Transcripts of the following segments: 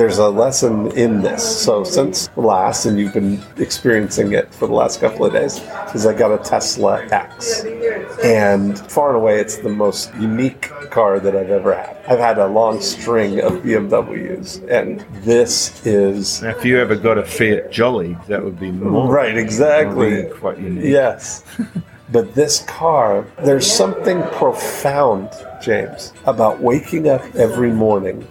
there's a lesson in this. So since last, and you've been experiencing it for the last couple of days, is I got a Tesla X. And far and away, it's the most unique car that I've ever had. I've had a long string of BMWs, and this is... Now, if you ever got a Fiat Jolly, that would be more... Right, exactly. Quite unique. Yes. But this car, there's something profound, James, about waking up every morning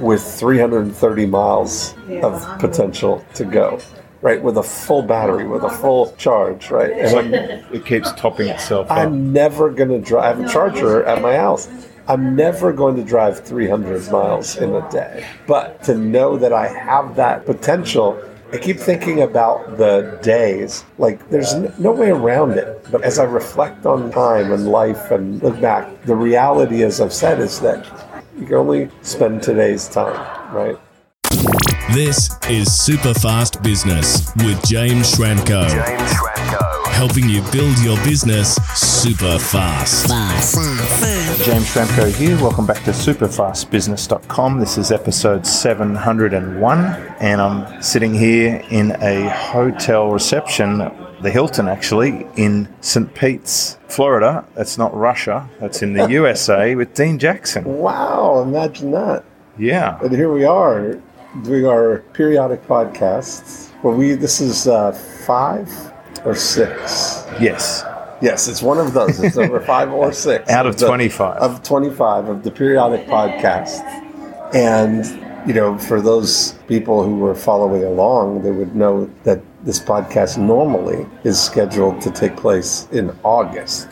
with 330 miles of potential to go, right? With a full battery, with a full charge, right? And it keeps topping itself up. I'm never going to drive. I have a charger at my house. I'm never going to drive 300 miles in a day. But to know that I have that potential, I keep thinking about the days. Like, there's no way around it. But as I reflect on time and life and look back, the reality, as I've said, is that you can only spend today's time, right? This is Superfast Business with James Schramko. James Schramko. Helping you build your business super fast. James Schramko here. Welcome back to superfastbusiness.com. This is episode 701, and I'm sitting here in a hotel reception, the Hilton actually, in St. Pete's, Florida. That's not Russia. That's in the USA with Dean Jackson. Wow, imagine that. Yeah. And here we are doing our periodic podcasts. Well, this is 5 or 6. Yes. Yes, it's one of those. It's over 5 or 6. Out of 25. Of 25 of the periodic podcasts. And, you know, for those people who were following along, they would know that this podcast normally is scheduled to take place in August.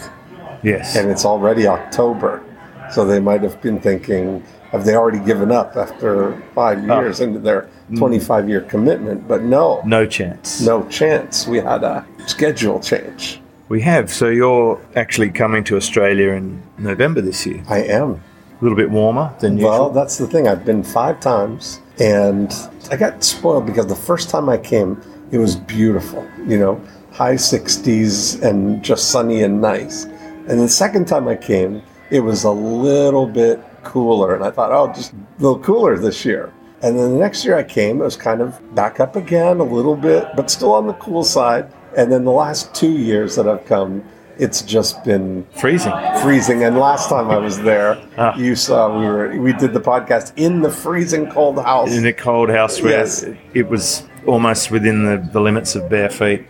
Yes. And it's already October. So they might have been thinking, have they already given up after 5 years into their 25-year commitment? But no. No chance. No chance. We had a schedule change. We have. So you're actually coming to Australia in November this year. I am. A little bit warmer than usual. Well, that's the thing. I've been 5 times, and I got spoiled because the first time I came, it was beautiful, you know, high 60s and just sunny and nice. And the second time I came, it was a little bit cooler. And I thought, oh, just a little cooler this year. And then the next year I came, it was kind of back up again a little bit, but still on the cool side. And then the last 2 years that I've come, it's just been freezing. And last time I was there, you saw we did the podcast in the freezing cold house. In a cold house where it was almost within the limits of bare feet.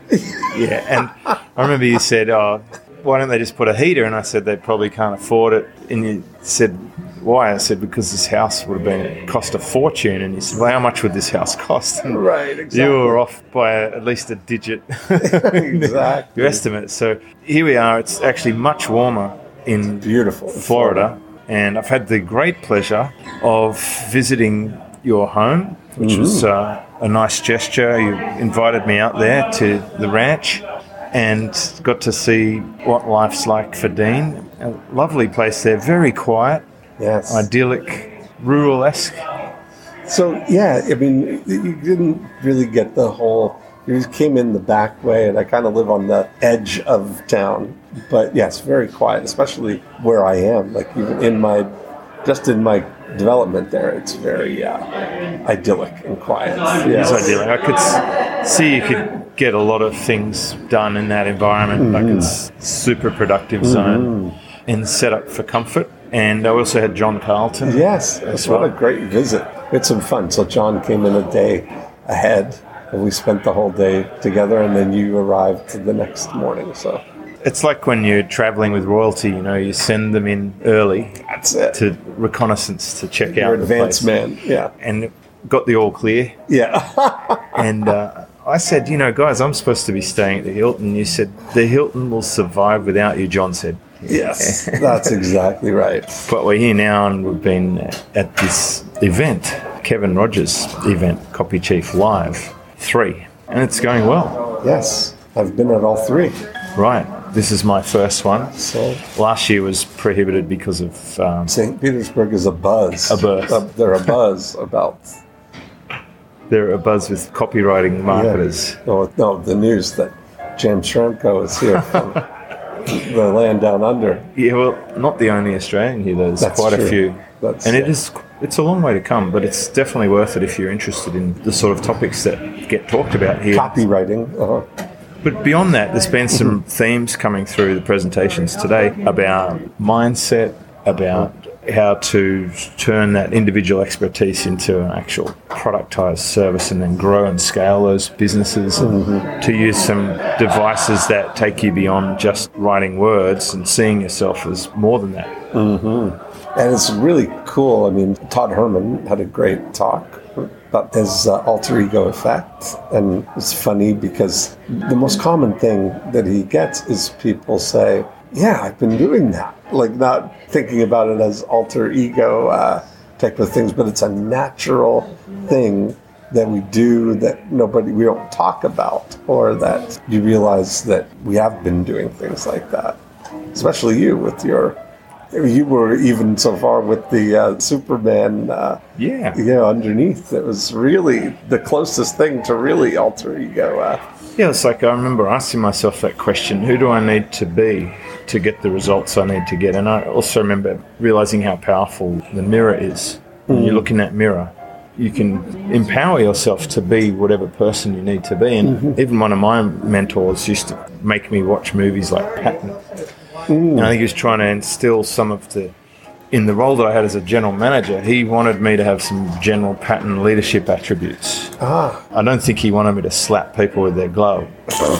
Yeah. And I remember you said, oh, why don't they just put a heater? And I said, they probably can't afford it. And you said, why? I said, because this house would have cost a fortune. And you said, well, how much would this house cost? And right, exactly. You were off by at least a digit. Exactly. Your estimate. So here we are. It's actually much warmer in beautiful Florida. And I've had the great pleasure of visiting your home, which was a nice gesture. You invited me out there to the ranch and got to see what life's like for Dean. A lovely place there, very quiet. Yes. Idyllic, rural-esque. So, yeah, I mean, you didn't really get the whole... You just came in the back way, and I kind of live on the edge of town. But, yes, very quiet, especially where I am. Like, even in my development there, it's very idyllic and quiet. Yes. It's idyllic. I could see you could get a lot of things done in that environment. Mm-hmm. Like, it's super productive zone and set up for comfort. And I also had John Carlton. Yes, that's what a great visit. We had some fun. So John came in a day ahead, and we spent the whole day together, and then you arrived the next morning. So it's like when you're traveling with royalty, you know, you send them in early. That's it. To reconnaissance to check out the place. Advanced man, yeah. And got the all clear. Yeah. And I said, you know, guys, I'm supposed to be staying at the Hilton. You said, the Hilton will survive without you, John said. Yes, that's exactly right. But we're here now, and we've been at this event, Kevin Rogers event, Copy Chief Live 3, and it's going well. Yes, I've been at all 3. Right. This is my first one. So last year was prohibited because of... St. Petersburg is abuzz. They're abuzz about... They're abuzz with copywriting marketers. Yeah. No, the news that James Schramko is here from... The land down under. Yeah, well, not the only Australian here. There's quite a few. That's, and it is it's a long way to come, but it's definitely worth it if you're interested in the sort of topics that get talked about here. Copywriting. Uh-huh. But beyond that, there's been some themes coming through the presentations today about mindset, about how to turn that individual expertise into an actual productized service and then grow and scale those businesses, mm-hmm. to use some devices that take you beyond just writing words and seeing yourself as more than that. Mm-hmm. And it's really cool. I mean, Todd Herman had a great talk about his alter ego effect. And it's funny because the most common thing that he gets is people say, yeah, I've been doing that. Like, not thinking about it as alter ego type of things, but it's a natural thing that we do that we don't talk about, or that you realize that we have been doing things like that. Especially you with your... You were even so far with the Superman, underneath. It was really the closest thing to really alter ego. Yeah, it's like I remember asking myself that question, who do I need to be to get the results I need to get? And I also remember realizing how powerful the mirror is. When you look in that mirror, you can empower yourself to be whatever person you need to be. And even one of my mentors used to make me watch movies like Patton. And I think he was trying to instill some of the... In the role that I had as a general manager, he wanted me to have some general pattern leadership attributes. Ah. I don't think he wanted me to slap people with their glove,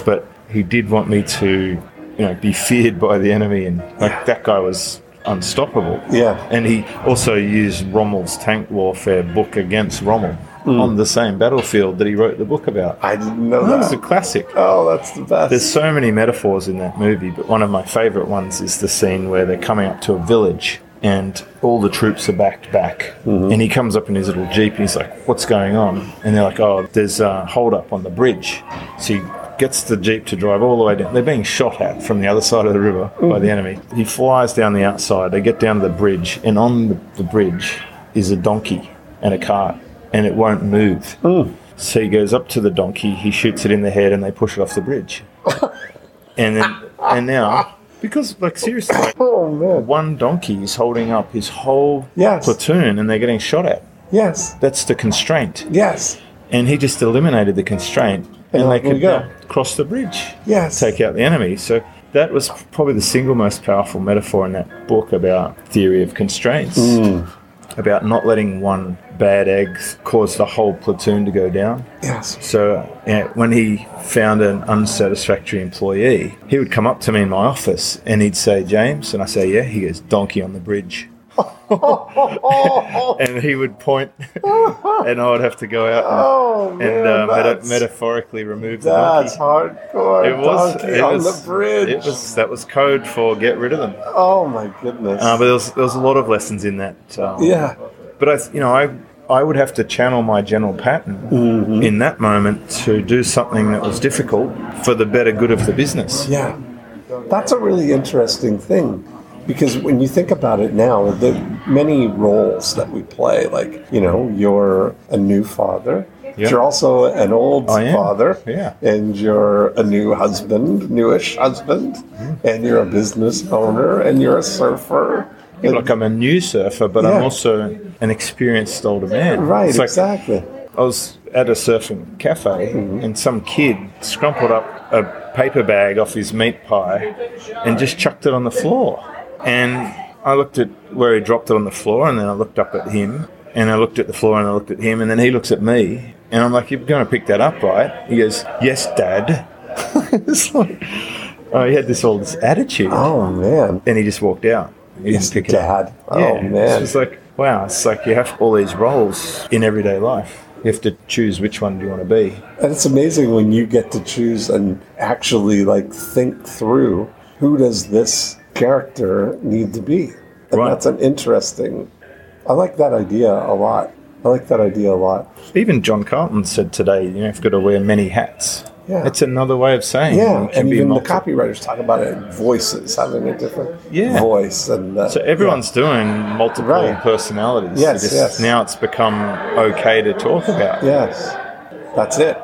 but he did want me to, be feared by the enemy. And that guy was unstoppable. Yeah. And he also used Rommel's tank warfare book against Rommel on the same battlefield that he wrote the book about. I didn't know that. It's a classic. Oh, that's the best. There's so many metaphors in that movie, but one of my favorite ones is the scene where they're coming up to a village and all the troops are backed back. And he comes up in his little jeep and he's like, what's going on? And they're like, oh, there's a hold up on the bridge. So he gets the jeep to drive all the way down. They're being shot at from the other side of the river by the enemy. He flies down the outside. They get down to the bridge, and on the bridge is a donkey and a cart. And it won't move. So he goes up to the donkey, he shoots it in the head, and they push it off the bridge. and now, because, seriously, one donkey is holding up his whole platoon, and they're getting shot at. Yes. That's the constraint. Yes. And he just eliminated the constraint, and they could now cross the bridge. Yes. Take out the enemy. So that was probably the single most powerful metaphor in that book about theory of constraints. About not letting one bad egg cause the whole platoon to go down. Yes. So when he found an unsatisfactory employee, he would come up to me in my office and he'd say, James, and I say, yeah, he goes, donkey on the bridge. And he would point and I would have to go out metaphorically remove the donkey. That's hardcore. It was on the bridge. That was code for get rid of them. Oh my goodness. But there was a lot of lessons in that. But I would have to channel my general pattern in that moment to do something that was difficult for the better good of the business. Yeah. That's a really interesting thing. Because when you think about it now, the many roles that we play, you're a new father, but you're also an old father, and you're a newish husband, and you're a business owner, and you're a surfer. I'm a new surfer, but I'm also an experienced older man. Right, exactly. I was at a surfing cafe, and some kid scrumpled up a paper bag off his meat pie and just chucked it on the floor. And I looked at where he dropped it on the floor, and then I looked up at him, and I looked at the floor, and I looked at him, and then he looks at me, and I'm like, you're going to pick that up, right? He goes, yes, Dad. It's like, he had this attitude. Oh, man. And he just walked out. He yes, didn't pick Dad. It up. Oh, yeah. Man. It's just wow, it's you have all these roles in everyday life. You have to choose which one do you want to be. And it's amazing when you get to choose and actually, think through, who does this character need to be? And that's an interesting... I like that idea a lot. Even John Carlton said today, you've got to wear many hats. Yeah. It's another way of saying the copywriters talk about it, voices, having a different voice. And so everyone's doing multiple personalities. Yes, yes. Now it's become okay to talk about. Yes, that's it.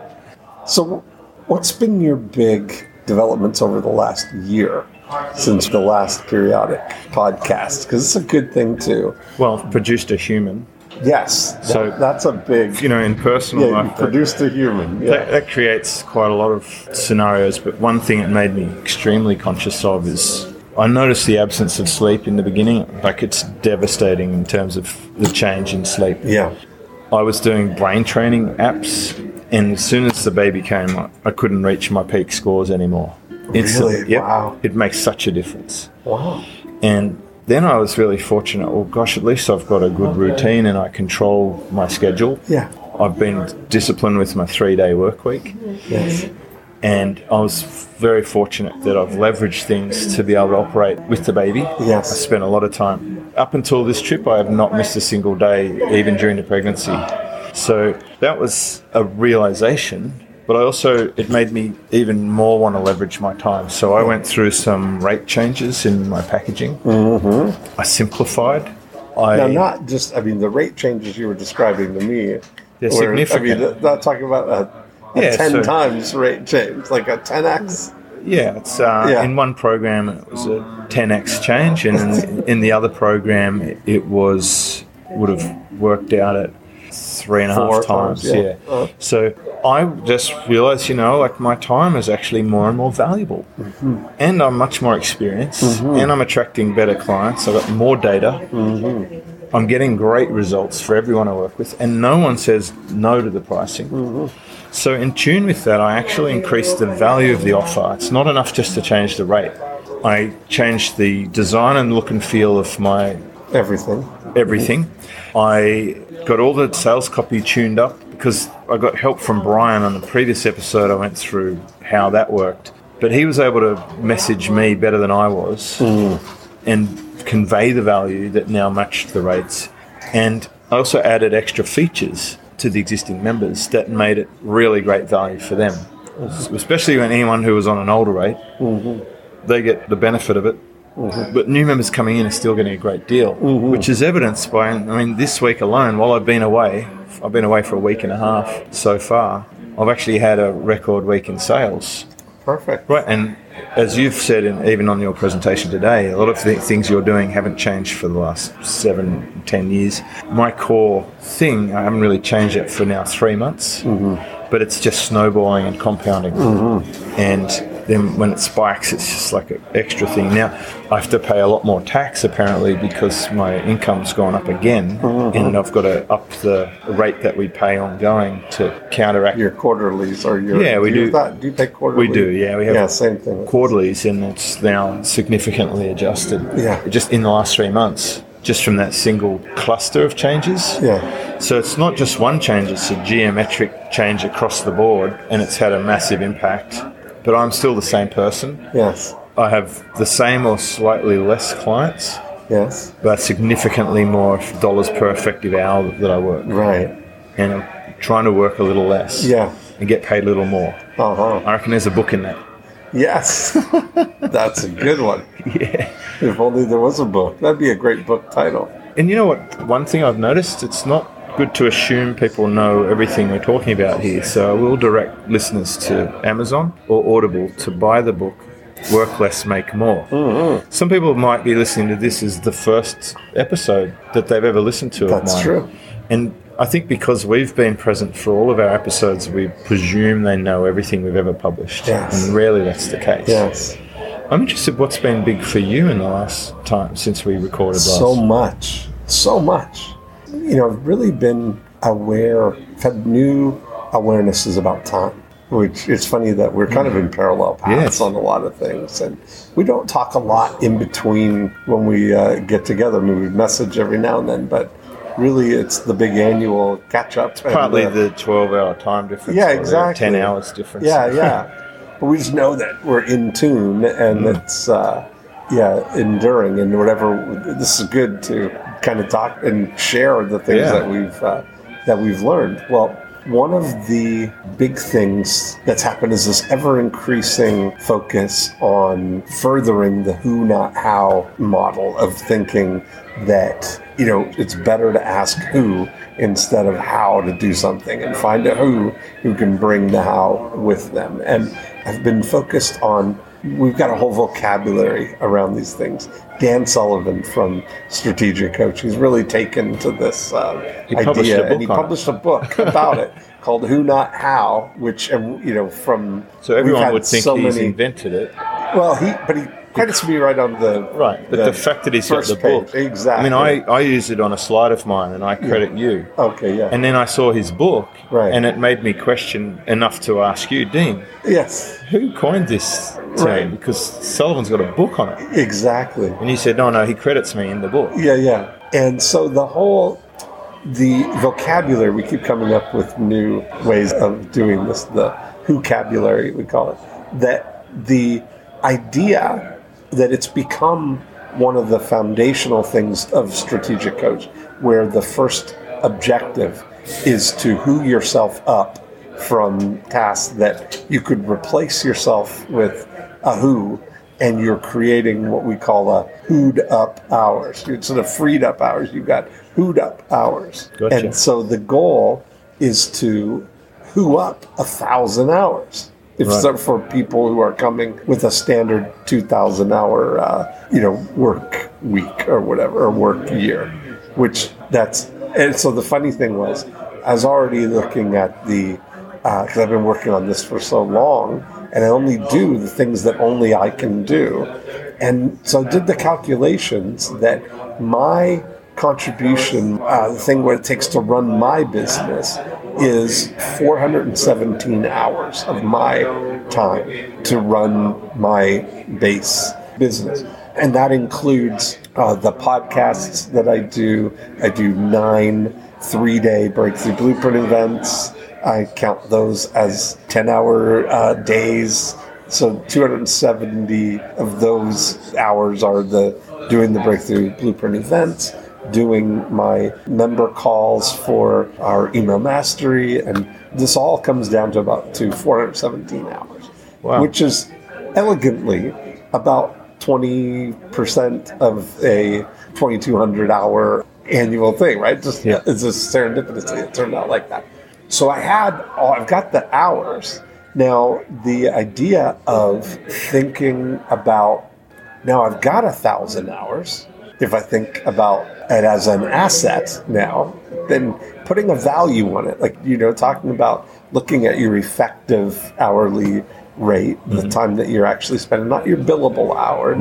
So what's been your big developments over the last year? Since the last periodic podcast, because it's a good thing too. Well, I've produced a human Yes. So that's a big... You know, in personal life... You produced a human. Yeah. That creates quite a lot of scenarios, but one thing it made me extremely conscious of is... I noticed the absence of sleep in the beginning. Like, it's devastating in terms of the change in sleep. Yeah. I was doing brain training apps, and as soon as the baby came, I couldn't reach my peak scores anymore. Really? Yep. Wow. It makes such a difference. Wow. And then I was really fortunate. Well, gosh, at least I've got a good routine and I control my schedule. Yeah. I've been disciplined with my 3-day work week. Yes. And I was very fortunate that I've leveraged things to be able to operate with the baby. Yes. I spent a lot of time. Up until this trip, I have not missed a single day, even during the pregnancy. So that was a realization, but I also, it made me even more want to leverage my time. So I went through some rate changes in my packaging. Mm-hmm. I simplified. Now, not just, I mean, the rate changes you were describing to me. They're significant. I mean, not talking about a... Yeah, 10 times rate change, like a 10x. Yeah, it's in one program it was a 10x change, and in the other program it would have worked out at 3.5 times. Yeah. Uh-huh. So I just realized, like, my time is actually more and more valuable, mm-hmm. and I'm much more experienced, mm-hmm. and I'm attracting better clients. I've got more data. Mm-hmm. I'm getting great results for everyone I work with, and no one says no to the pricing. Mm-hmm. So in tune with that, I actually increased the value of the offer. It's not enough just to change the rate. I changed the design and look and feel of my... Everything. Mm-hmm. I got all the sales copy tuned up because I got help from Brian on the previous episode. I went through how that worked, but he was able to message me better than I was, mm-hmm. and convey the value that now matched the rates. And I also added extra features to the existing members that made it really great value for them, especially when anyone who was on an older rate, mm-hmm. they get the benefit of it, mm-hmm. but new members coming in are still getting a great deal, mm-hmm. which is evidenced by, this week alone, while I've been away for a week and a half so far, I've actually had a record week in sales. Perfect. Right, and as you've said, even on your presentation today, a lot of the things you're doing haven't changed for the last 7-10 years. My core thing, I haven't really changed it for now 3 months, mm-hmm. but it's just snowballing and compounding. Mm-hmm. And then when it spikes, it's just like an extra thing. Now, I have to pay a lot more tax, apparently, because my income's gone up again, mm-hmm. and I've got to up the rate that we pay ongoing to counteract... Your quarterlies or your... Yeah, we do. Do you pay quarterly? We do, yeah. We have same thing. Quarterlies, and it's now significantly adjusted. Yeah. Just in the last 3 months, just from that single cluster of changes. Yeah. So it's not just one change, it's a geometric change across the board, and it's had a massive impact. But I'm still the same person. Yes. I have the same or slightly less clients. Yes. But significantly more dollars per effective hour that I work. Right. And I'm trying to work a little less. Yeah. And get paid a little more. Uh-huh. I reckon there's a book in that. Yes. That's a good one. Yeah. If only there was a book. That'd be a great book title. And you know what? One thing I've noticed, it's not good to assume people know everything we're talking about here, so I will direct listeners to Amazon or Audible to buy the book Work Less, Make More. Mm-hmm. Some people might be listening to this as the first episode that they've ever listened to. That's true. And I think because we've been present for all of our episodes, we presume they know everything we've ever published. Yes. And rarely that's the case. Yes. I'm interested what's been big for you in the last time since we recorded last. So much. I've really been aware, had new awarenesses about time, which it's funny that we're kind of in parallel paths. Yes. On a lot of things. And we don't talk a lot in between when we get together. I mean, we message every now and then, but really it's the big annual catch-up. It's partly the 12-hour time difference. Yeah, exactly. 10 hours difference. Yeah. But we just know that we're in tune, and it's... enduring, and whatever. This is good to kind of talk and share the things that we've learned. Well, one of the big things that's happened is this ever-increasing focus on furthering the who, not how model of thinking that, it's better to ask who instead of how to do something, and find a who can bring the how with them. And I've been focused on We've got a whole vocabulary around these things. Dan Sullivan from Strategic Coach, he's really taken to this idea, and he published a book about it called Who Not How, which, you know, from... So everyone would think he's invented it. Well, he credits me right on the... Right, but the fact that he said the book. Page. Exactly. I mean, I used it on a slide of mine, and I credit you. Okay, yeah. And then I saw his book, and it made me question enough to ask you, Dean. Yes. Who coined this term? Right. Because Sullivan's got a book on it. Exactly. And you said, no, he credits me in the book. Yeah, yeah. And so the vocabulary, we keep coming up with new ways of doing this, the whocabulary, we call it, that the idea that it's become one of the foundational things of Strategic Coach, where the first objective is to who yourself up from tasks that you could replace yourself with a who, and you're creating what we call a who'd up hours. Instead of freed up hours, you've got who'd up hours. Gotcha. And so the goal is to who up 1,000 hours. So for people who are coming with a standard 2,000-hour, work week or whatever, or work year, and so the funny thing was, I was already looking at because I've been working on this for so long, and I only do the things that only I can do. And so I did the calculations that my contribution, the thing what it takes to run my business, is 417 hours of my time to run my base business. And that includes the podcasts that I do. I do 9 three-day Breakthrough Blueprint events. I count those as 10-hour days. So 270 of those hours are doing the Breakthrough Blueprint events, doing my member calls for our Email Mastery, and this all comes down to about 417 hours, which is elegantly about 20% of a 2,200-hour annual thing, right? It's just serendipitously. It turned out like that. So I've got the hours. Now, the idea of thinking about, now I've got 1,000 hours. If I think about it as an asset now, then putting a value on it, talking about looking at your effective hourly rate, the time that you're actually spending, not your billable hour,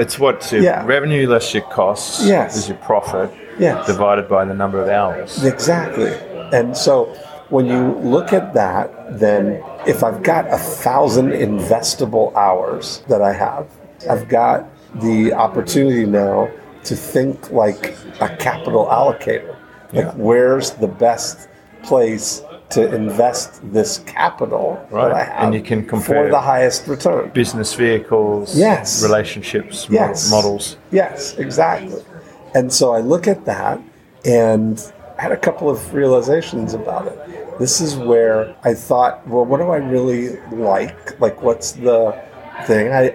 it's what's your revenue less your costs, is your profit, divided by the number of hours. Exactly. And so when you look at that, then if I've got 1,000 investable hours that I have, I've got the opportunity now to think like a capital allocator. Where's the best place to invest this capital that I have, and you can compare for the highest return? Business vehicles, relationships, models. Yes, exactly. And so I look at that, and I had a couple of realizations about it. This is where I thought, well, what do I really like? Like, what's the thing? I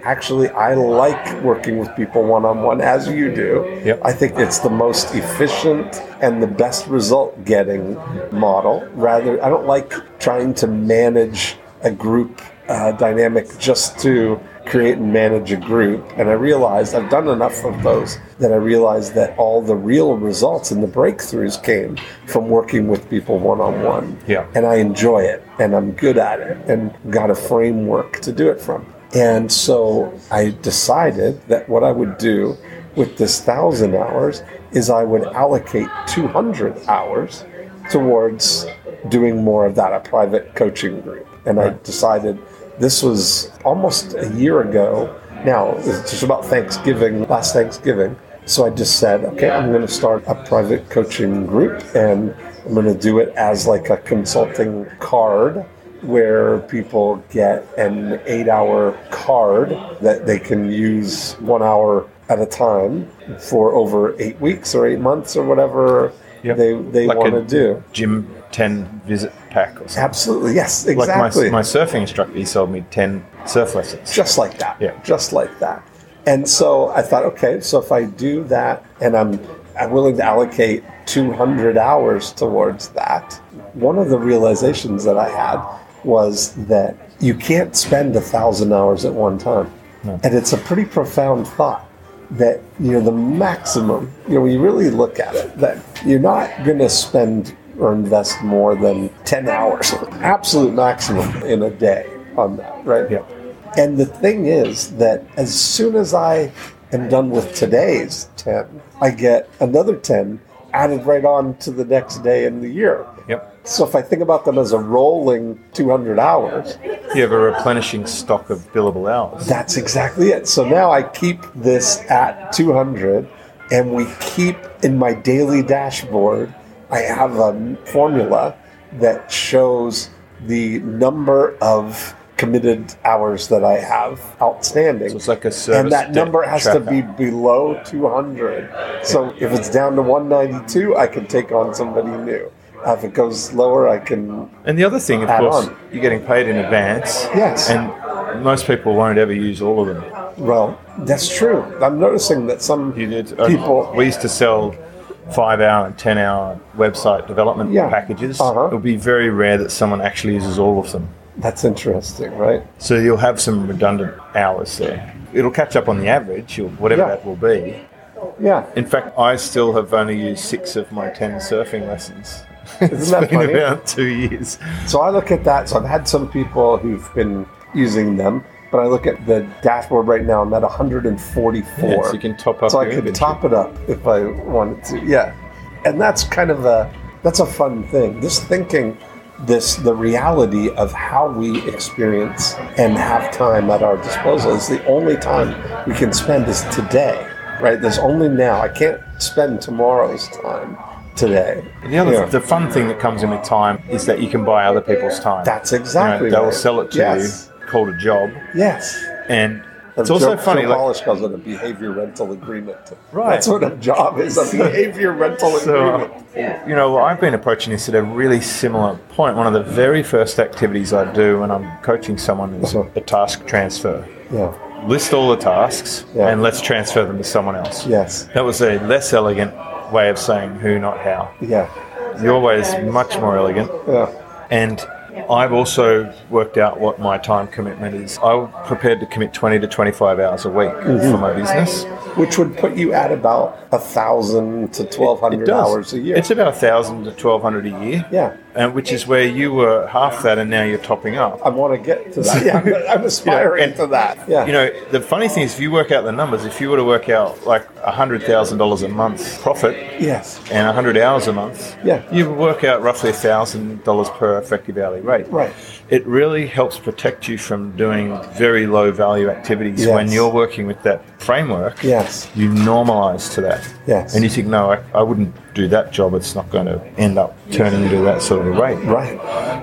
like working with people one-on-one, as you do. Yep. I think it's the most efficient and the best result-getting model. Rather, I don't like trying to manage a group dynamic just to create and manage a group. And I realized I've done enough of those that I realized that all the real results and the breakthroughs came from working with people one-on-one. Yeah. And I enjoy it, and I'm good at it, and got a framework to do it from. And so I decided that what I would do with this 1,000 hours is I would allocate 200 hours towards doing more of that, a private coaching group. And I decided, this was almost a year ago now, it's just about last Thanksgiving. So I just said, okay, I'm going to start a private coaching group, and I'm going to do it as like a consulting card, where people get an 8-hour card that they can use 1 hour at a time for over 8 weeks or 8 months or whatever they like want to do. Gym 10 visit pack or something. Absolutely, yes, exactly. Like my surfing instructor, he sold me 10 surf lessons. Just like that. Yeah. Just like that. And so I thought, okay, so if I do that, and I'm willing to allocate 200 hours towards that, one of the realizations that I had was that you can't spend 1,000 hours at one time. No. And it's a pretty profound thought that, you know, the maximum, you know, when you really look at it, that you're not going to spend or invest more than 10 hours, absolute maximum in a day on that, right? Yeah. And the thing is that as soon as I am done with today's 10, I get another 10 added right on to the next day in the year. Yep. So if I think about them as a rolling 200 hours. You have a replenishing stock of billable hours. That's exactly it. So now I keep this at 200, and we keep in my daily dashboard, I have a formula that shows the number of committed hours that I have outstanding. So it's like a service. And that number has to be below 200. So if it's down to 192, I can take on somebody new. If it goes lower, I can. And the other thing, of course, you're getting paid in advance. Yes. And most people won't ever use all of them. Well, that's true. I'm noticing that some people. We used to sell 5-hour and 10-hour website development packages. Uh-huh. It'll be very rare that someone actually uses all of them. That's interesting, right? So you'll have some redundant hours there. It'll catch up on the average, or whatever that will be. Yeah. In fact, I still have only used 6 of my 10 surfing lessons. Isn't that funny? It's been about 2 years. So I look at that. So I've had some people who've been using them, but I look at the dashboard right now. I'm at 144. Yeah, so you can top up. So I could top it up if I wanted to. Yeah. And that's kind of that's a fun thing. Just thinking the reality of how we experience and have time at our disposal is the only time we can spend is today, right? There's only now. I can't spend tomorrow's time today. And the fun thing that comes in with time is that you can buy other people's time. That's exactly right. They'll sell it to you, called a job. Yes. And it's also funny. Joe Polish calls it a behavior rental agreement. Right. That's what a job is, a behavior rental agreement. You know, I've been approaching this at a really similar point. One of the very first activities I do when I'm coaching someone is a task transfer. Yeah. List all the tasks and let's transfer them to someone else. Yes. That was a less elegant way of saying who, not how. Yeah. Your way is much more elegant. Yeah. And I've also worked out what my time commitment is. I'm prepared to commit 20 to 25 hours a week for my business. Which would put you at about 1,000 to 1,200 hours a year. It's about 1,000 to 1,200 a year. Yeah. And which is where you were half that and now you're topping up. I want to get to that. Yeah, I'm aspiring to that. Yeah. You know, the funny thing is if you work out the numbers, if you were to work out like $100,000 a month profit and 100 hours a month, you work out roughly $1,000 per effective hourly rate. Right. It really helps protect you from doing very low value activities. Yes. When you're working with that framework, you normalize to that. Yes. And you think, no, I wouldn't do that job. It's not going to end up turning into that sort of a rate. Right.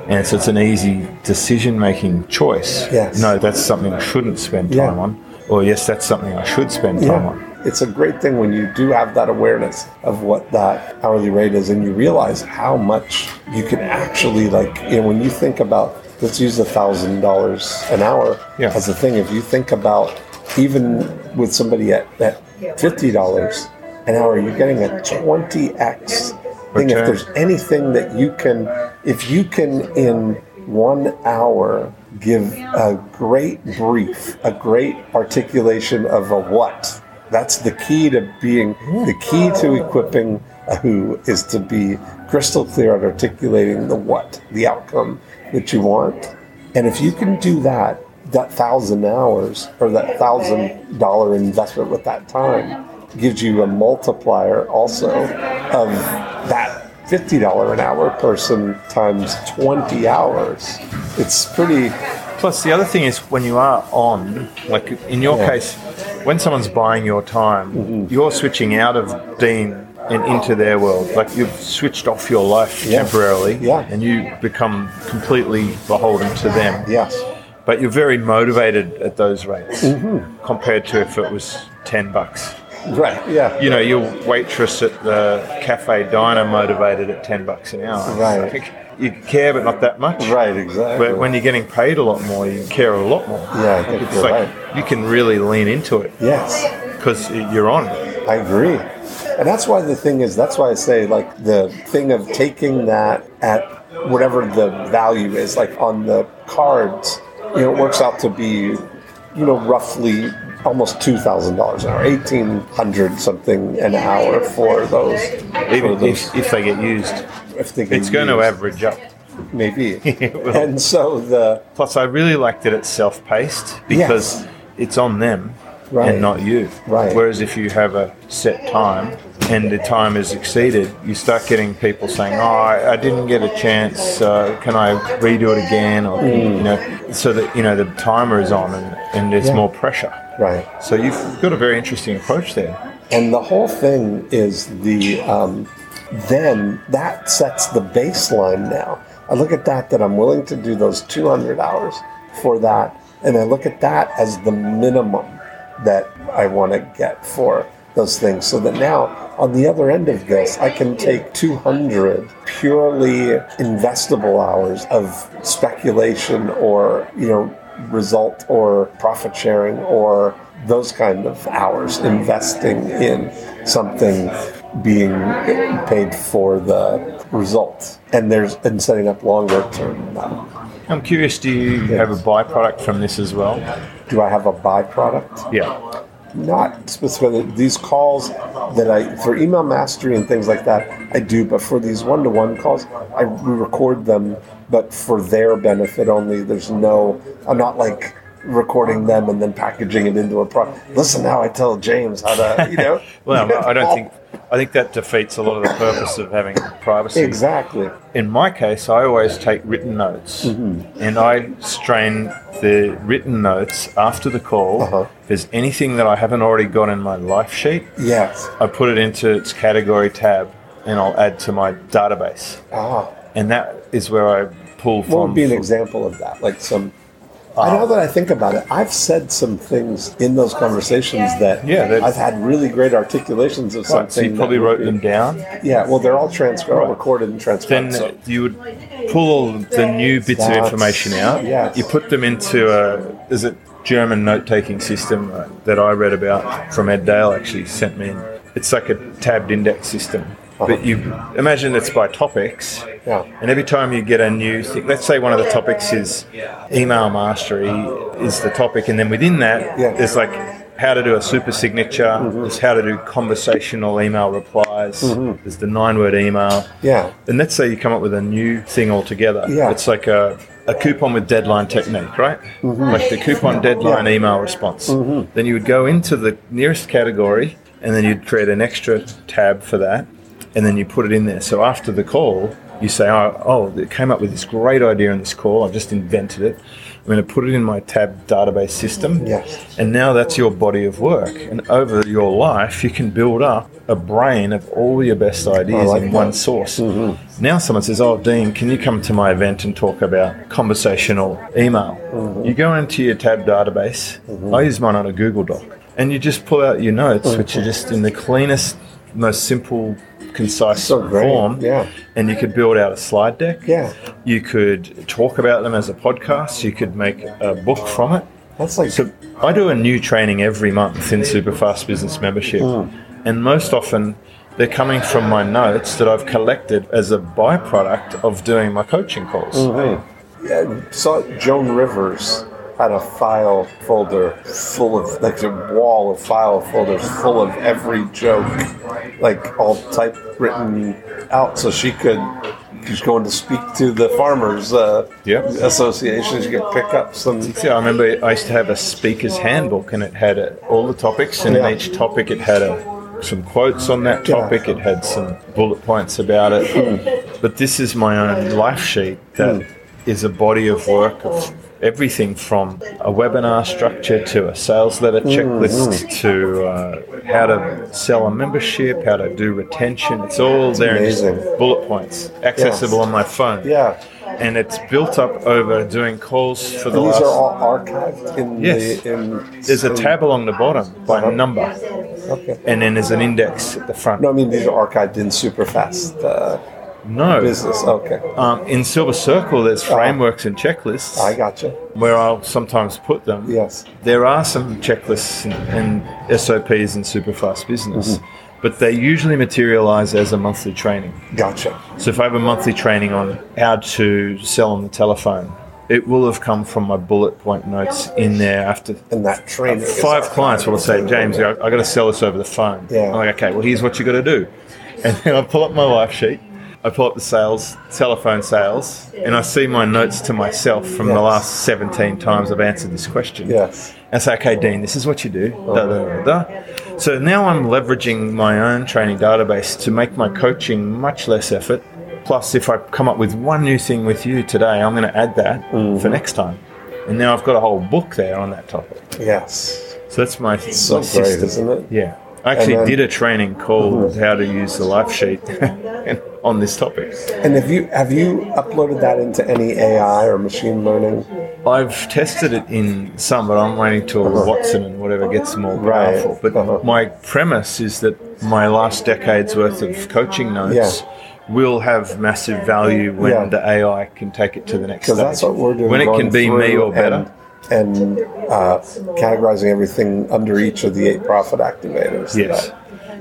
And so it's an easy decision-making choice. Yes. No, that's something I shouldn't spend time on. Or yes, that's something I should spend time on. It's a great thing when you do have that awareness of what that hourly rate is and you realize how much you can actually, like, you know, when you think about, let's use $1,000 an hour as a thing. If you think about even with somebody at $50 an hour, you're getting a 20x thing. If there's anything that you can, if you can in 1 hour give a great brief, a great articulation of a what, that's the key to being, the key to equipping a who is to be crystal clear at articulating the what, the outcome that you want. And if you can do that, that 1,000 hours or that $1,000 investment with that time gives you a multiplier also of that $50 an hour person times 20 hours. It's pretty. Plus, the other thing is when you are on, like in your case, when someone's buying your time, you're switching out of Dean and into their world. Like you've switched off your life temporarily and you become completely beholden to them. Yes. But you're very motivated at those rates compared to if it was $10. Right, yeah. You know, your waitress at the cafe diner motivated at $10 an hour. Right. Like, you care, but not that much. Right, exactly. But when you're getting paid a lot more, you care a lot more. Yeah, I think it's like you can really lean into it. Yes. Because you're on. I agree. And that's why the thing is, that's why I say, like, the thing of taking that at whatever the value is, like on the cards, you know, it works out to be you know, roughly almost $2,000 an hour, $1,800 something an hour for those. Even if they get used, it's going to average up. Maybe. And so the... Plus, I really like that it's self-paced because it's on them and not you. Right. Whereas if you have a set time and the time is exceeded, you start getting people saying, oh, I didn't get a chance. Can I redo it again? Or you know, so that, you know, the timer is on and there's more pressure. Right. So you've got a very interesting approach there. And the whole thing is the... then that sets the baseline now. I look at that I'm willing to do those 200 hours for that, and I look at that as the minimum that I want to get for those things, so that now on the other end of this, I can take 200 purely investable hours of speculation or, you know, result or profit sharing or those kind of hours, investing in something, being paid for the results, and setting up longer term. I'm curious, do you have a byproduct from this as well? Do I have a byproduct? Yeah. Not specifically. These calls that for Email Mastery and things like that, I do, but for these one-to-one calls, I record them, but for their benefit only. I'm not like recording them and then packaging it into a product. Listen, how I tell James how to, you know. Well, I think that defeats a lot of the purpose of having privacy. Exactly. In my case, I always take written notes, and I strain the written notes after the call. If there's anything that I haven't already got in my life sheet, I put it into its category tab, and I'll add to my database. And that is where I pull from. What would be an example of that? Like some... I know that I think about it. I've said some things in those conversations that I've had really great articulations of something. So you probably wrote them down? Yeah, well, they're all recorded and transcribed. Then you would pull all the new bits of information out. You put them into a German note-taking system that I read about from Ed Dale, actually sent me. It's like a tabbed index system. But you imagine it's by topics, and every time you get a new thing, let's say one of the topics is Email Mastery is the topic, and then within that, there's like how to do a super signature, there's how to do conversational email replies, there's the 9-word email. And let's say you come up with a new thing altogether. It's like a coupon with deadline technique, right? Like the coupon deadline email response. Then you would go into the nearest category, and then you'd create an extra tab for that. And then you put it in there. So after the call, you say, oh, it came up with this great idea in this call. I've just invented it. I'm going to put it in my tab database system. And now that's your body of work. And over your life, you can build up a brain of all your best ideas in one source. Now someone says, oh, Dean, can you come to my event and talk about conversational email? You go into your tab database. I use mine on a Google Doc. And you just pull out your notes, which are just in the cleanest, most simple, concise form, and you could build out a slide deck. You could talk about them as a podcast. You could make a book from it. That's like so. I do a new training every month in Superfast Business Membership, and most often they're coming from my notes that I've collected as a byproduct of doing my coaching calls. So Joan Rivers had a file folder full of, like a wall of file folders full of every joke, like all typewritten out, so she could, she's going to speak to the Farmers Association, she could pick up some. Yeah, I remember I used to have a speaker's handbook, and it had all the topics, and in each topic it had some quotes on that topic, it had some bullet points about it, but this is my own life sheet that is a body of work of everything from a webinar structure to a sales letter checklist to how to sell a membership, how to do retention. It's all there in bullet points, accessible on my phone. And it's built up over doing calls for the last... These are all archived in there's a tab along the bottom by number. And then there's an index at the front. No, I mean these are archived in Superfast business. In Silver Circle, there's frameworks and checklists. I gotcha. Where I'll sometimes put them. There are some checklists and SOPs in Superfast Business, but they usually materialize as a monthly training. So if I have a monthly training on how to sell on the telephone, it will have come from my bullet point notes in there after. And that trainer. Five clients will say, James, I've got to sell this over the phone. Yeah. I'm like, okay, well, here's what you got to do. And then I pull up my life sheet. I pull up the sales, telephone sales, and I see my notes to myself from the last 17 times I've answered this question. Yes. And I say, okay, Dean, this is what you do. Da, da, da, da. So now I'm leveraging my own training database to make my coaching much less effort. Plus, if I come up with one new thing with you today, I'm going to add that for next time. And now I've got a whole book there on that topic. Yes. So that's my thing. So great, isn't it? Yeah. I actually did a training called How to Use the Life Sheet on this topic. And have you uploaded that into any AI or machine learning? I've tested it in some, but I'm waiting till Watson and whatever gets more powerful. Right. But my premise is that my last decade's worth of coaching notes will have massive value when the AI can take it to the next stage. Because that's what we're doing. When it can be me or better. And categorizing everything under each of the 8 profit activators. Yes.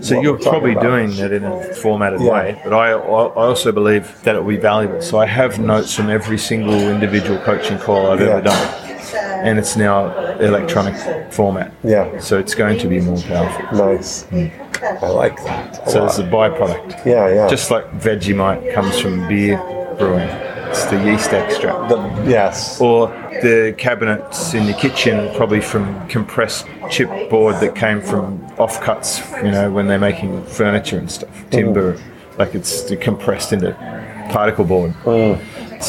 So you're probably doing that in a formatted way, but I also believe that it will be valuable. So I have notes from every single individual coaching call I've ever done. And it's now electronic format. Yeah. So it's going to be more powerful. Nice. I like that. So it's a byproduct. Yeah, yeah. Just like Vegemite comes from beer brewing. It's the yeast extract. Or the cabinets in the kitchen probably from compressed chipboard that came from offcuts, you know, when they're making furniture and stuff, timber, like it's compressed into particle board. So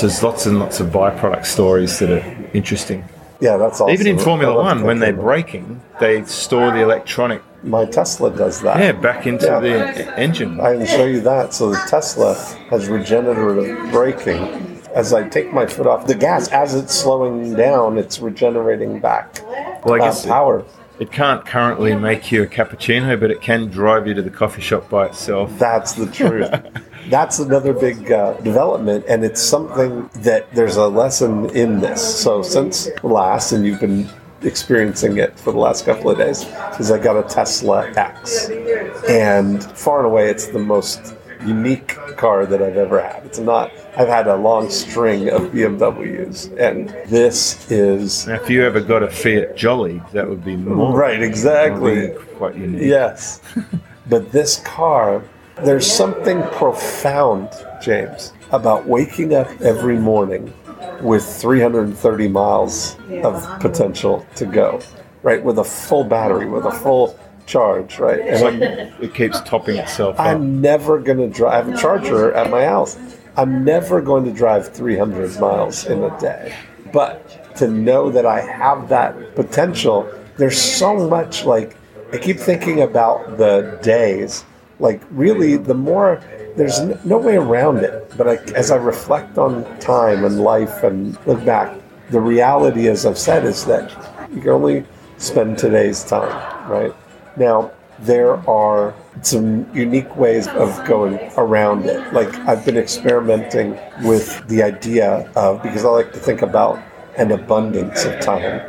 there's lots and lots of byproduct stories that are interesting. Yeah, that's awesome. Even in Formula One, when they're braking, they store the electronic. My Tesla does that. Yeah, back into the engine. I can show you that. So the Tesla has regenerative braking. As I take my foot off the gas, as it's slowing down, it's regenerating back. Well, I guess power. It can't currently make you a cappuccino, but it can drive you to the coffee shop by itself. That's the truth. That's another big development, and it's something that there's a lesson in this. So since last, and you've been experiencing it for the last couple of days, is I got a Tesla X. And far and away, it's the most unique car that I've ever had. It's not... I've had a long string of BMWs, and this is... Now, if you ever got a Fiat Jolly, that would be more... Right, exactly. Quite unique. Yes. But this car, there's something profound, James, about waking up every morning with 330 miles of potential to go, right? With a full battery, with a full... charge, right? And it keeps topping itself up. I'm never going to drive... I have a charger at my house. I'm never going to drive 300 miles in a day. But to know that I have that potential, there's so much, like... I keep thinking about the days. Like, really, the more... There's no way around it. But as I reflect on time and life and look back, the reality, as I've said, is that you can only spend today's time, right? Now, there are some unique ways of going around it. Like, I've been experimenting with the idea of, because I like to think about an abundance of time.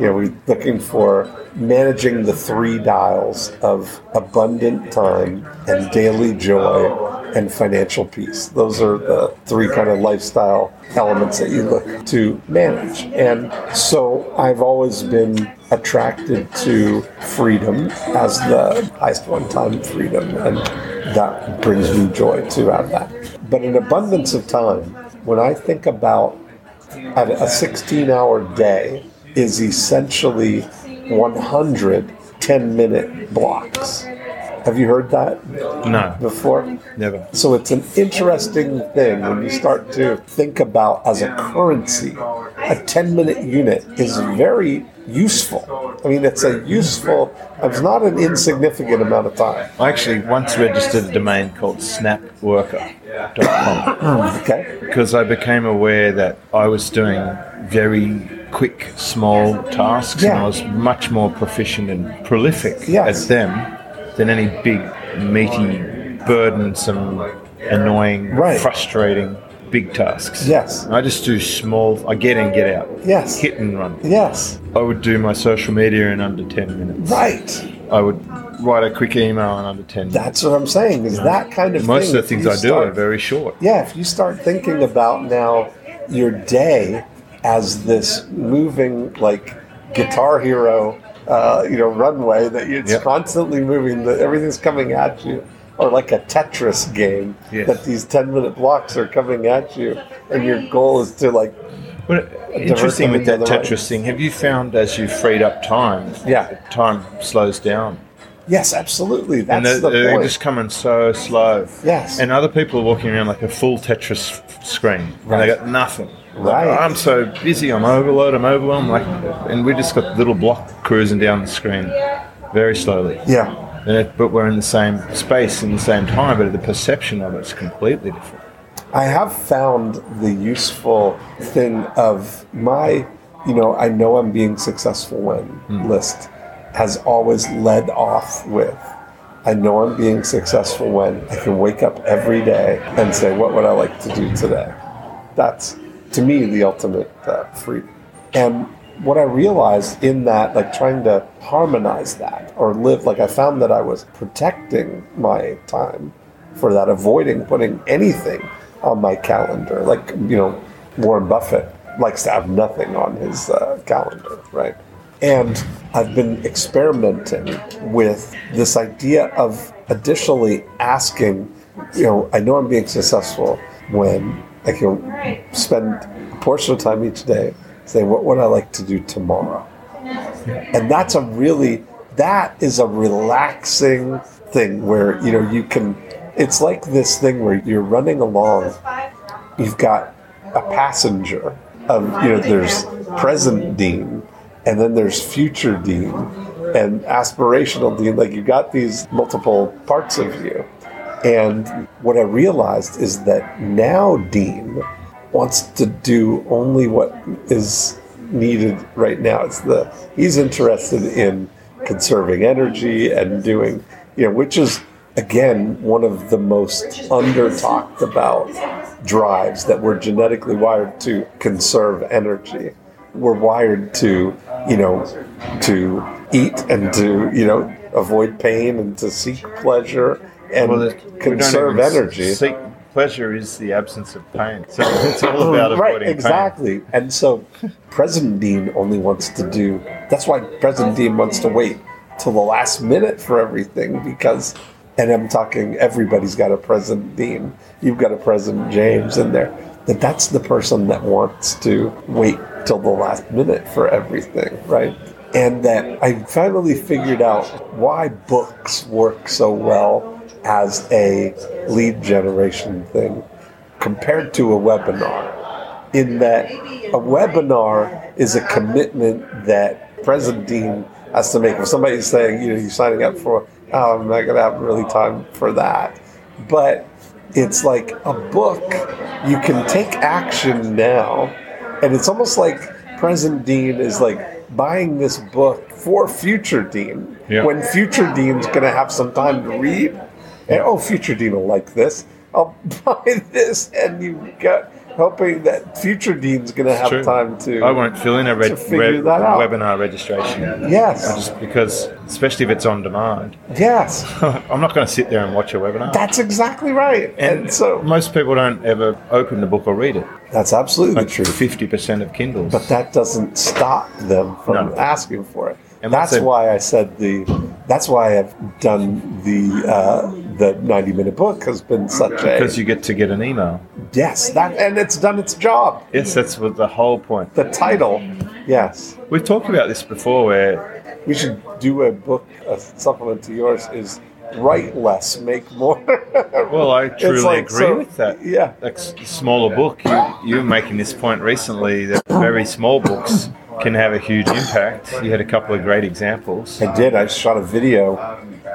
You know, we're looking for managing the 3 dials of abundant time and daily joy and financial peace. Those are the 3 kind of lifestyle elements that you look to manage. And so I've always been attracted to freedom as the highest one-time freedom, and that brings me joy to have that. But an abundance of time, when I think about a 16-hour day, is essentially 100 10-minute blocks. Have you heard that? No. Before? Never. So it's an interesting thing when you start to think about, as a currency, a 10-minute unit is very useful. I mean, it's not an insignificant amount of time. I actually once registered a domain called snapworker.com. Okay. Because I became aware that I was doing very quick, small tasks, and I was much more proficient and prolific at them than any big, meaty, burdensome, annoying, frustrating big tasks. Yes. I just do small, I get in, get out. Yes. Hit and run. Yes. I would do my social media in under 10 minutes. Right. I would write a quick email in under 10 minutes. That's what I'm saying, is that kind of most thing. Most of the things I do are very short. Yeah, if you start thinking about now your day as this moving, like, Guitar Hero, runway that it's constantly moving, that everything's coming at you, or like a Tetris game that these 10-minute blocks are coming at you, and your goal is to like. But interesting with that Tetris thing. Have you found as you freed up time, time slows down? Yes, absolutely. That's and the point. They're just coming so slow. Yes. And other people are walking around like a full Tetris screen, and they got nothing. Right. Like, oh, I'm so busy. I'm overloaded. I'm overwhelmed. Like, and we just got the little block cruising down the screen, very slowly. Yeah. But we're in the same space in the same time, but the perception of it's completely different. I have found the useful thing of my, I know I'm being successful when list has always led off with, I know I'm being successful when I can wake up every day and say, what would I like to do today? That's, to me, the ultimate freedom. And what I realized in that, like trying to harmonize that or live, like I found that I was protecting my time for that, avoiding putting anything on my calendar. Like, Warren Buffett likes to have nothing on his calendar, right? And I've been experimenting with this idea of additionally asking, I know I'm being successful when I can spend a portion of time each day saying, what would I like to do tomorrow? And that is a relaxing thing where, you can, it's like this thing where you're running along, you've got a passenger of, there's present Dean, and then there's future Dean, and aspirational Dean, like you've got these multiple parts of you. And what I realized is that now Dean wants to do only what is needed right now. He's interested in conserving energy and doing, which is, again, one of the most under-talked about drives, that we're genetically wired to conserve energy. We're wired to, to eat and to, avoid pain and to seek pleasure and conserve energy. Seek pleasure is the absence of pain. So it's all about avoiding pain. Right, exactly. And so President Dean only wants to do... That's why President Dean wants to wait till the last minute for everything because... And I'm talking, everybody's got a President Dean. You've got a President James in there. That's the person that wants to wait till the last minute for everything, right? And that I finally figured out why books work so well as a lead generation thing compared to a webinar. In that a webinar is a commitment that President Dean has to make. If somebody's saying, you're signing up for... I'm not going to have really time for that. But it's like a book. You can take action now. And it's almost like Present Dean is like buying this book for Future Dean. Yeah. When Future Dean's going to have some time to read. And, Future Dean will like this. I'll buy this. And you got hoping that Future Dean's going to have time to I won't fill in a webinar registration. Yes. Just because, especially if it's on demand. Yes. I'm not going to sit there and watch a webinar. That's exactly right. And so most people don't ever open the book or read it. That's absolutely true. 50% of Kindles. But that doesn't stop them from asking for it. And that's why I've done the 90-minute book has been because you get an email. Yes, and it's done its job. Yes, that's what the whole point. The title, yes. We've talked about this before where... We should do a book, a supplement to yours is write less, make more. Well, I truly agree with that. Yeah. Like smaller book, you were making this point recently that very small books... can have a huge impact. You had a couple of great examples. I did. I shot a video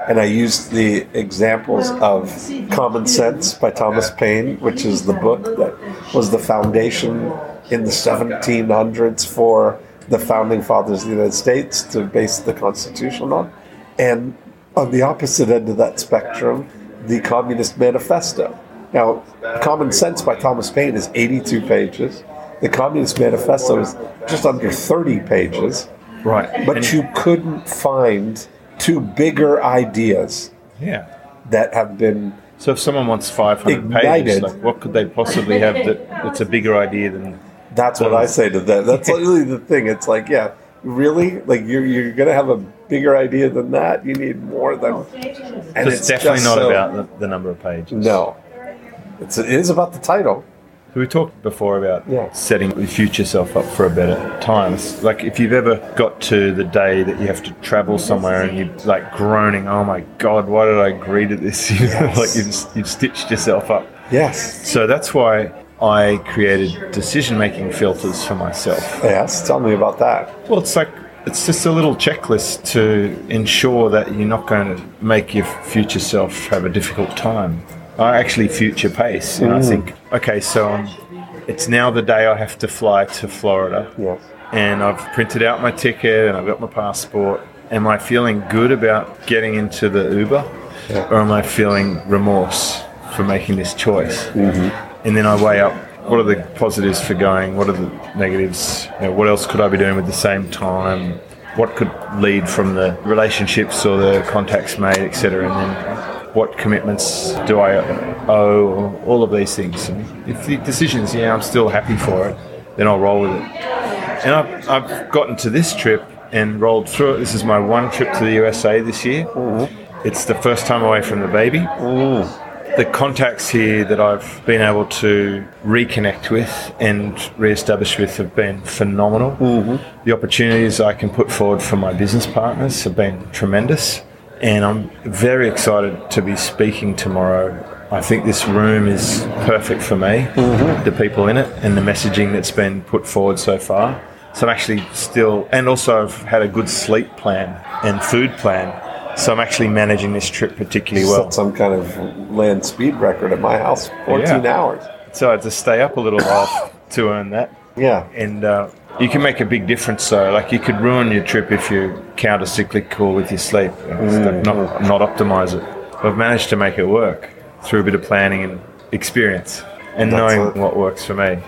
and I used the examples of Common Sense by Thomas Paine, which is the book that was the foundation in the 1700s for the founding fathers of the United States to base the Constitution on. And on the opposite end of that spectrum, the Communist Manifesto. Now, Common Sense by Thomas Paine is 82 pages. The Communist Manifesto is just under 30 pages. Right. But you couldn't find two bigger ideas that have been So if someone wants 500 ignited, pages, like what could they possibly have that's a bigger idea than That's what I say to them. That's really the thing. It's like, yeah, really? Like, you're going to have a bigger idea than that? You need more than... And it's definitely not about the number of pages. No. It is about the title. So we talked before about setting the future self up for a better time. It's like if you've ever got to the day that you have to travel somewhere and you're like groaning, oh my God, why did I agree to this? Like you've stitched yourself up. Yes. So that's why I created decision-making filters for myself. Yes, tell me about that. Well, it's just a little checklist to ensure that you're not going to make your future self have a difficult time. I actually future pace, and I think, okay, so it's now the day I have to fly to Florida, and I've printed out my ticket, and I've got my passport. Am I feeling good about getting into the Uber, or am I feeling remorse for making this choice? Mm-hmm. And then I weigh up, what are the positives for going, what are the negatives, what else could I be doing with the same time, what could lead from the relationships or the contacts made, etc., and then... what commitments do I owe? All of these things. And if the decision's, I'm still happy for it, then I'll roll with it. And I've gotten to this trip and rolled through it. This is my one trip to the USA this year. Mm-hmm. It's the first time away from the baby. Mm. The contacts here that I've been able to reconnect with and re-establish with have been phenomenal. Mm-hmm. The opportunities I can put forward for my business partners have been tremendous. And I'm very excited to be speaking tomorrow. I think this room is perfect for me, mm-hmm. the people in it, and the messaging that's been put forward so far. So I'm actually still, and also I've had a good sleep plan and food plan. So I'm actually managing this trip particularly well. Set some kind of land speed record at my house, 14 hours. So I had to stay up a little while to earn that. Yeah. And you can make a big difference though. Like you could ruin your trip if you counter-cyclical with your sleep and not optimize it. But I've managed to make it work through a bit of planning and experience and knowing what works for me.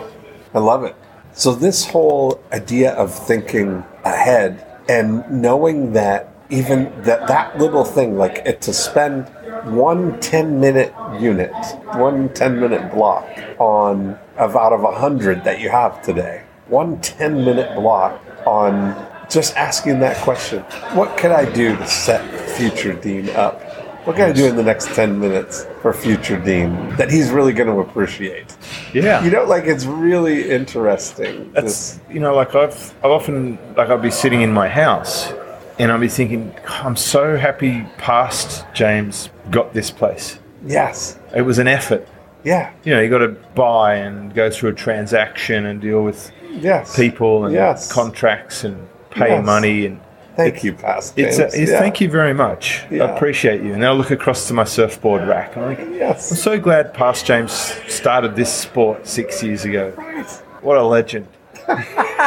I love it. So this whole idea of thinking ahead and knowing that even that little thing, like to spend one 10-minute unit, one 10-minute block on out of 100 that you have today, one 10-minute block on just asking that question. What can I do to set future Dean up? What can I do in the next 10 minutes for future Dean that he's really going to appreciate? Yeah. It's really interesting. That's, I've often, I'll be sitting in my house and I'll be thinking, I'm so happy past James got this place. Yes. It was an effort. Yeah. You got to buy and go through a transaction and deal with people and contracts and pay money. And thank you, Pastor. Thank you very much. Yeah. I appreciate you. And I'll look across to my surfboard rack. I'm like, I'm so glad Pastor James started this sport 6 years ago. Right. What a legend. But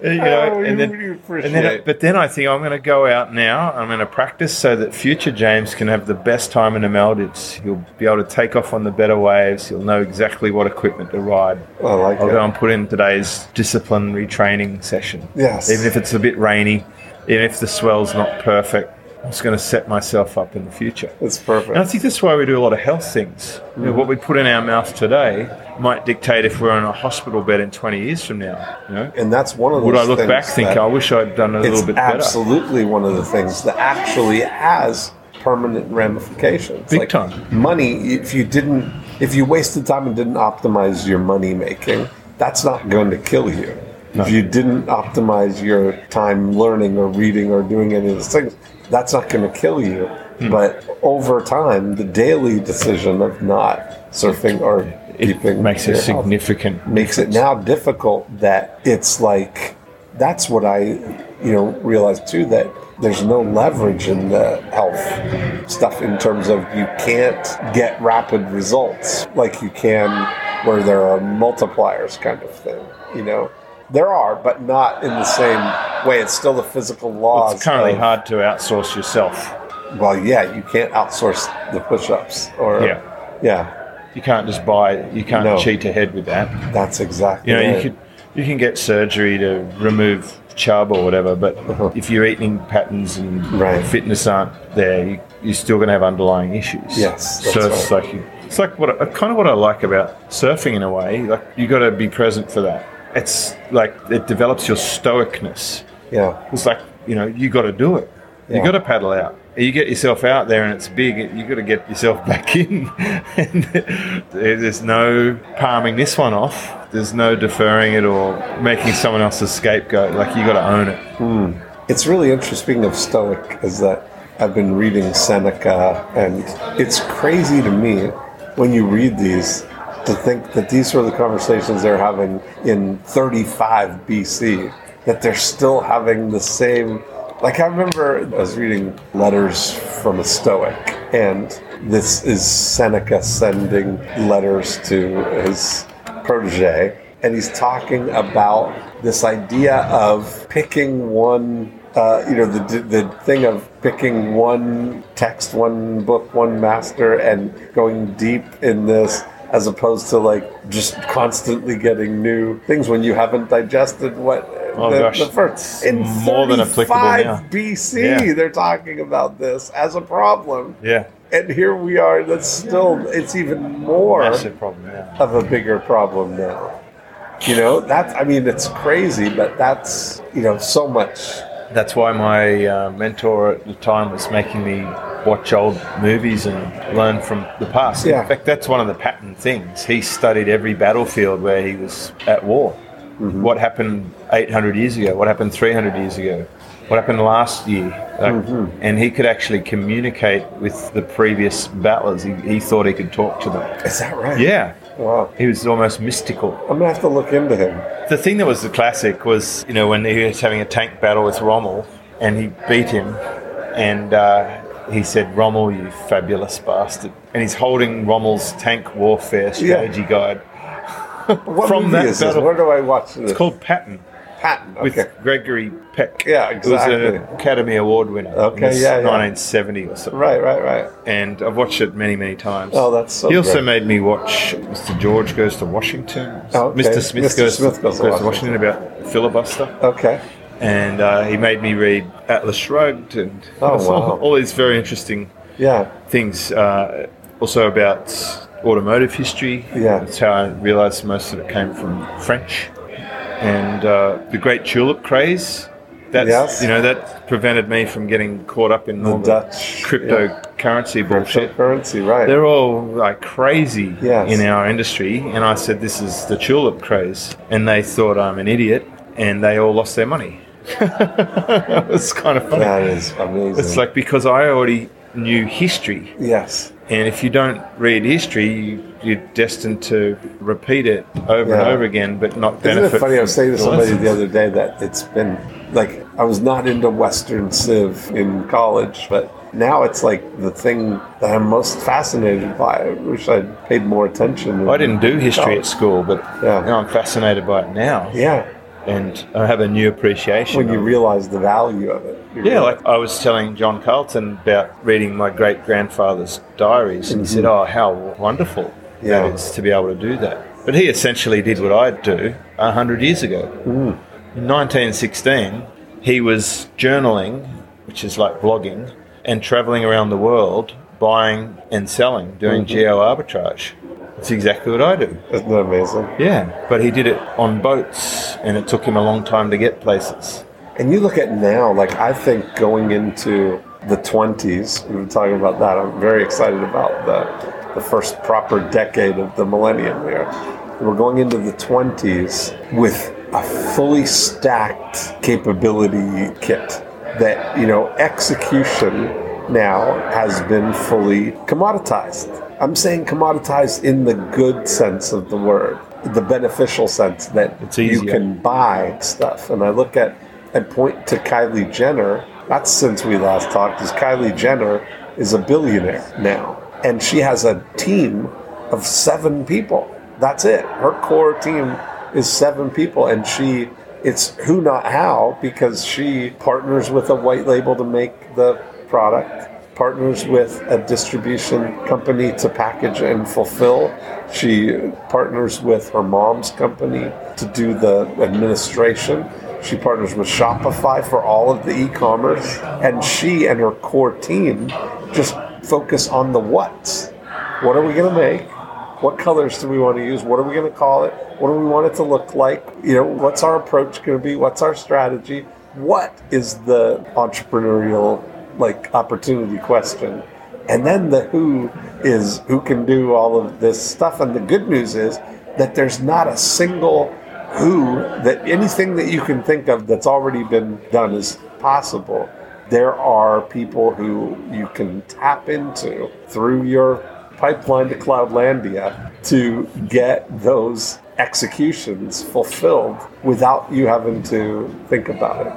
then I think I'm going to go out now. I'm going to practice so that future James can have the best time in the Maldives. He'll be able to take off on the better waves. He'll know exactly what equipment to ride. I'll go and put in today's disciplinary training session. Yes. Even if it's a bit rainy, even if the swell's not perfect, I'm just going to set myself up in the future. That's perfect. And I think that's why we do a lot of health things. Mm-hmm. What we put in our mouth today might dictate if we're in a hospital bed in 20 years from now. And that's one of those things. Would I look back think, I wish I'd done a little bit better? It's absolutely one of the things that actually has permanent ramifications. Big time. Money, if you wasted time and didn't optimize your money making, that's not going to kill you. No. If you didn't optimize your time learning or reading or doing any of those things, that's not going to kill you. Mm. But over time, the daily decision of not surfing or keeping makes a significant health makes it now difficult. That it's like that's what I, realized too, that there's no leverage in the health stuff in terms of you can't get rapid results like you can where there are multipliers kind of thing. There are, but not in the same way. It's still the physical laws. Well, it's currently hard to outsource yourself. Well, you can't outsource the push-ups. You can't just buy. You can't cheat ahead with that. That's exactly. Right. You can get surgery to remove chub or whatever, but if your eating patterns and fitness aren't there, you're still going to have underlying issues. Yes. So it's like It's like what I like about surfing in a way. Like you got to be present for that. It's like it develops your stoicness. Yeah. It's like, you know, you got to do it. Yeah. You got to paddle out. You get yourself out there and it's big. You got to get yourself back in. And there's no palming this one off. There's no deferring it or making someone else's scapegoat. Like you got to own it. Mm. It's really interesting of Stoic is that I've been reading Seneca, and it's crazy to me when you read these to think that these were the conversations they're having in 35 BC, that they're still having the same. Like, I remember I was reading Letters from a Stoic, and this is Seneca sending letters to his protege, and he's talking about this idea of picking one, the thing of picking one text, one book, one master, and going deep in this, as opposed to, like, just constantly getting new things when you haven't digested what the first. In more than applicable now. BC, yeah. They're talking about this as a problem. Yeah. And here we are, that's still, it's even more problem, yeah. Of a bigger problem now. You know, that's, I mean, it's crazy, but that's, you know, so much. That's why my mentor at the time was making me watch old movies and learn from the past. Yeah. In fact, that's one of the Patton things. He studied every battlefield where he was at war. Mm-hmm. What happened 800 years ago? What happened 300 years ago? What happened last year? Mm-hmm. And he could actually communicate with the previous battlers. He thought he could talk to them. Is that right? Yeah. Wow. He was almost mystical. I'm going to have to look into him. The thing that was the classic was, you know, when he was having a tank battle with Rommel and he beat him and he said, "Rommel, you fabulous bastard." And he's holding Rommel's tank warfare strategy guide. What from movie that is battle. This? Where do I watch this? It's called Patton, okay. With Gregory Peck. Yeah, exactly. It was an Academy Award winner. Okay, in 1970 or something. Right. And I've watched it many, many times. Oh, that's so. He also made me watch Mr. George Goes to Washington. Oh, okay. Mr. Smith Goes to Washington about filibuster. Okay. And he made me read Atlas Shrugged and all these very interesting things. Also about automotive history. Yeah. That's how I realized most of it came from French. And the great tulip craze, that prevented me from getting caught up in all the Dutch cryptocurrency bullshit. Cryptocurrency, right. They're all like crazy in our industry. And I said, this is the tulip craze. And they thought I'm an idiot and they all lost their money. It's kind of funny. That is amazing. It's like because I already knew history. Yes. And if you don't read history, you're destined to repeat it over and over again, but not benefit. Isn't it funny? I was saying to somebody the other day that it's been like I was not into Western Civ in college, but now it's like the thing that I'm most fascinated by. I wish I'd paid more attention. I didn't do history at school, but now I'm fascinated by it now. Yeah. And I have a new appreciation. When you realize the value of it. Like I was telling John Carlton about reading my great-grandfather's diaries, and he said, oh, how wonderful that is to be able to do that. But he essentially did what I do 100 years ago. Mm. In 1916, he was journaling, which is like blogging, and traveling around the world, buying and selling, doing geo-arbitrage. It's exactly what I do. Isn't that amazing? Yeah, but he did it on boats, and it took him a long time to get places. And you look at now, like I think going into the 20s, we were talking about that, I'm very excited about the first proper decade of the millennium here. We're going into the 20s with a fully stacked capability kit that, you know, execution now has been fully commoditized. I'm saying commoditized in the good sense of the word, the beneficial sense that you can buy stuff. And I look at and point to Kylie Jenner. That's since we last talked, is Kylie Jenner is a billionaire now. And she has a team of 7 people. That's it. Her core team is 7 people. And it's Who Not How, because she partners with a white label to make the product, partners with a distribution company to package and fulfill. She partners with her mom's company to do the administration. She partners with Shopify for all of the e-commerce. And she and her core team just focus on the what's. What are we going to make? What colors do we want to use? What are we going to call it? What do we want it to look like? You know, what's our approach going to be? What's our strategy? What is the entrepreneurial opportunity question? And then the who is who can do all of this stuff. And the good news is that there's not a single who that anything that you can think of that's already been done is possible. There are people who you can tap into through your pipeline to Cloudlandia to get those executions fulfilled without you having to think about it.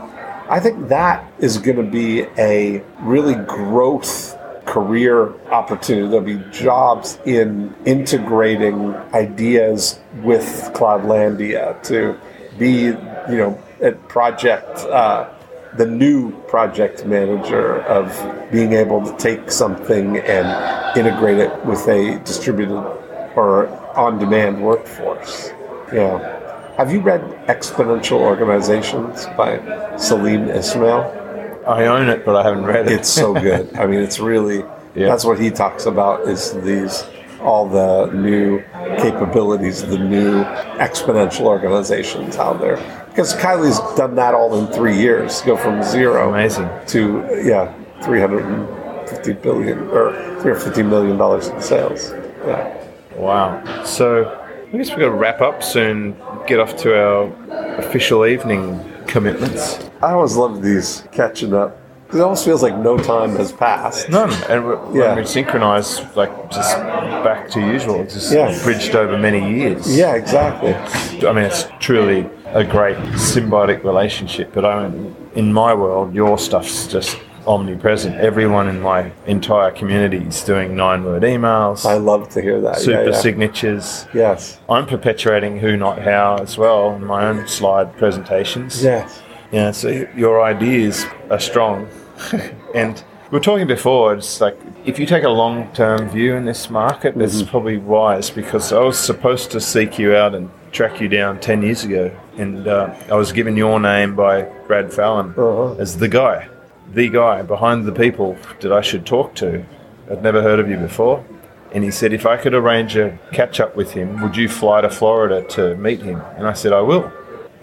I think that is going to be a really growth career opportunity. There'll be jobs in integrating ideas with Cloudlandia to be, at project, the new project manager of being able to take something and integrate it with a distributed or on-demand workforce. Yeah. Have you read Exponential Organizations by Salim Ismail? I own it, but I haven't read it. It's so good. I mean, it's really, That's what he talks about is all the new capabilities, the new exponential organizations out there. Because Kylie's done that all in 3 years, go from zero to, $350 billion or $350 million in sales. Yeah. Wow. So I guess we've got to wrap up soon, get off to our official evening commitments. I always love these catching up. It almost feels like no time has passed. None. And when we synchronize, just back to usual, bridged over many years. Yeah, exactly. It's truly a great symbiotic relationship. But in my world, your stuff's just omnipresent. Everyone in my entire community is doing 9-word emails. I love to hear that. Super signatures. Yes. I'm perpetuating Who Not How as well in my own slide presentations. Yes. Yeah, so your ideas are strong. And we were talking before, it's if you take a long-term view in this market, mm-hmm. It's probably wise, because I was supposed to seek you out and track you down 10 years ago. And I was given your name by Brad Fallon as the guy behind the people that I should talk to. I'd never heard of you before. And he said, if I could arrange a catch-up with him, would you fly to Florida to meet him? And I said, I will.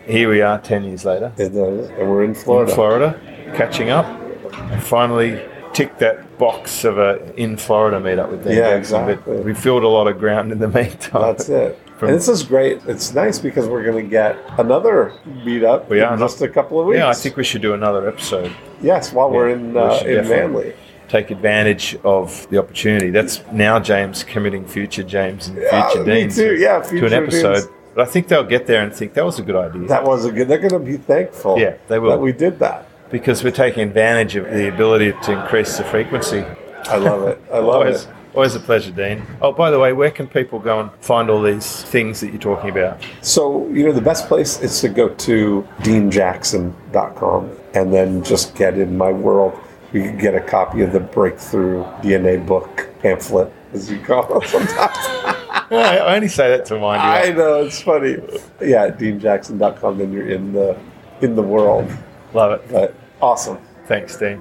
Here we are 10 years later. And we're in Florida. Catching up. I finally ticked that box of a in Florida meetup with Dan Jackson. Yeah, exactly. But we filled a lot of ground in the meantime. That's it. And this is great. It's nice because we're going to get another meetup in just a couple of weeks. Yeah, I think we should do another episode. Yes, while we're in Manly. Take advantage of the opportunity. That's now James committing future James and future Dean to an episode. Deans. But I think they'll get there and think that was a good idea. They're going to be thankful. Yeah, they will. That we did that. Because we're taking advantage of the ability to increase the frequency. I love it. Always a pleasure, Dean. Oh, by the way, where can people go and find all these things that you're talking about? So, the best place is to go to DeanJackson.com and then just get in my world. You can get a copy of the Breakthrough DNA book pamphlet, as you call it sometimes. I only say that to mind you. I know, it's funny. Yeah, DeanJackson.com, then you're in the world. Love it. But awesome. Thanks, Dean.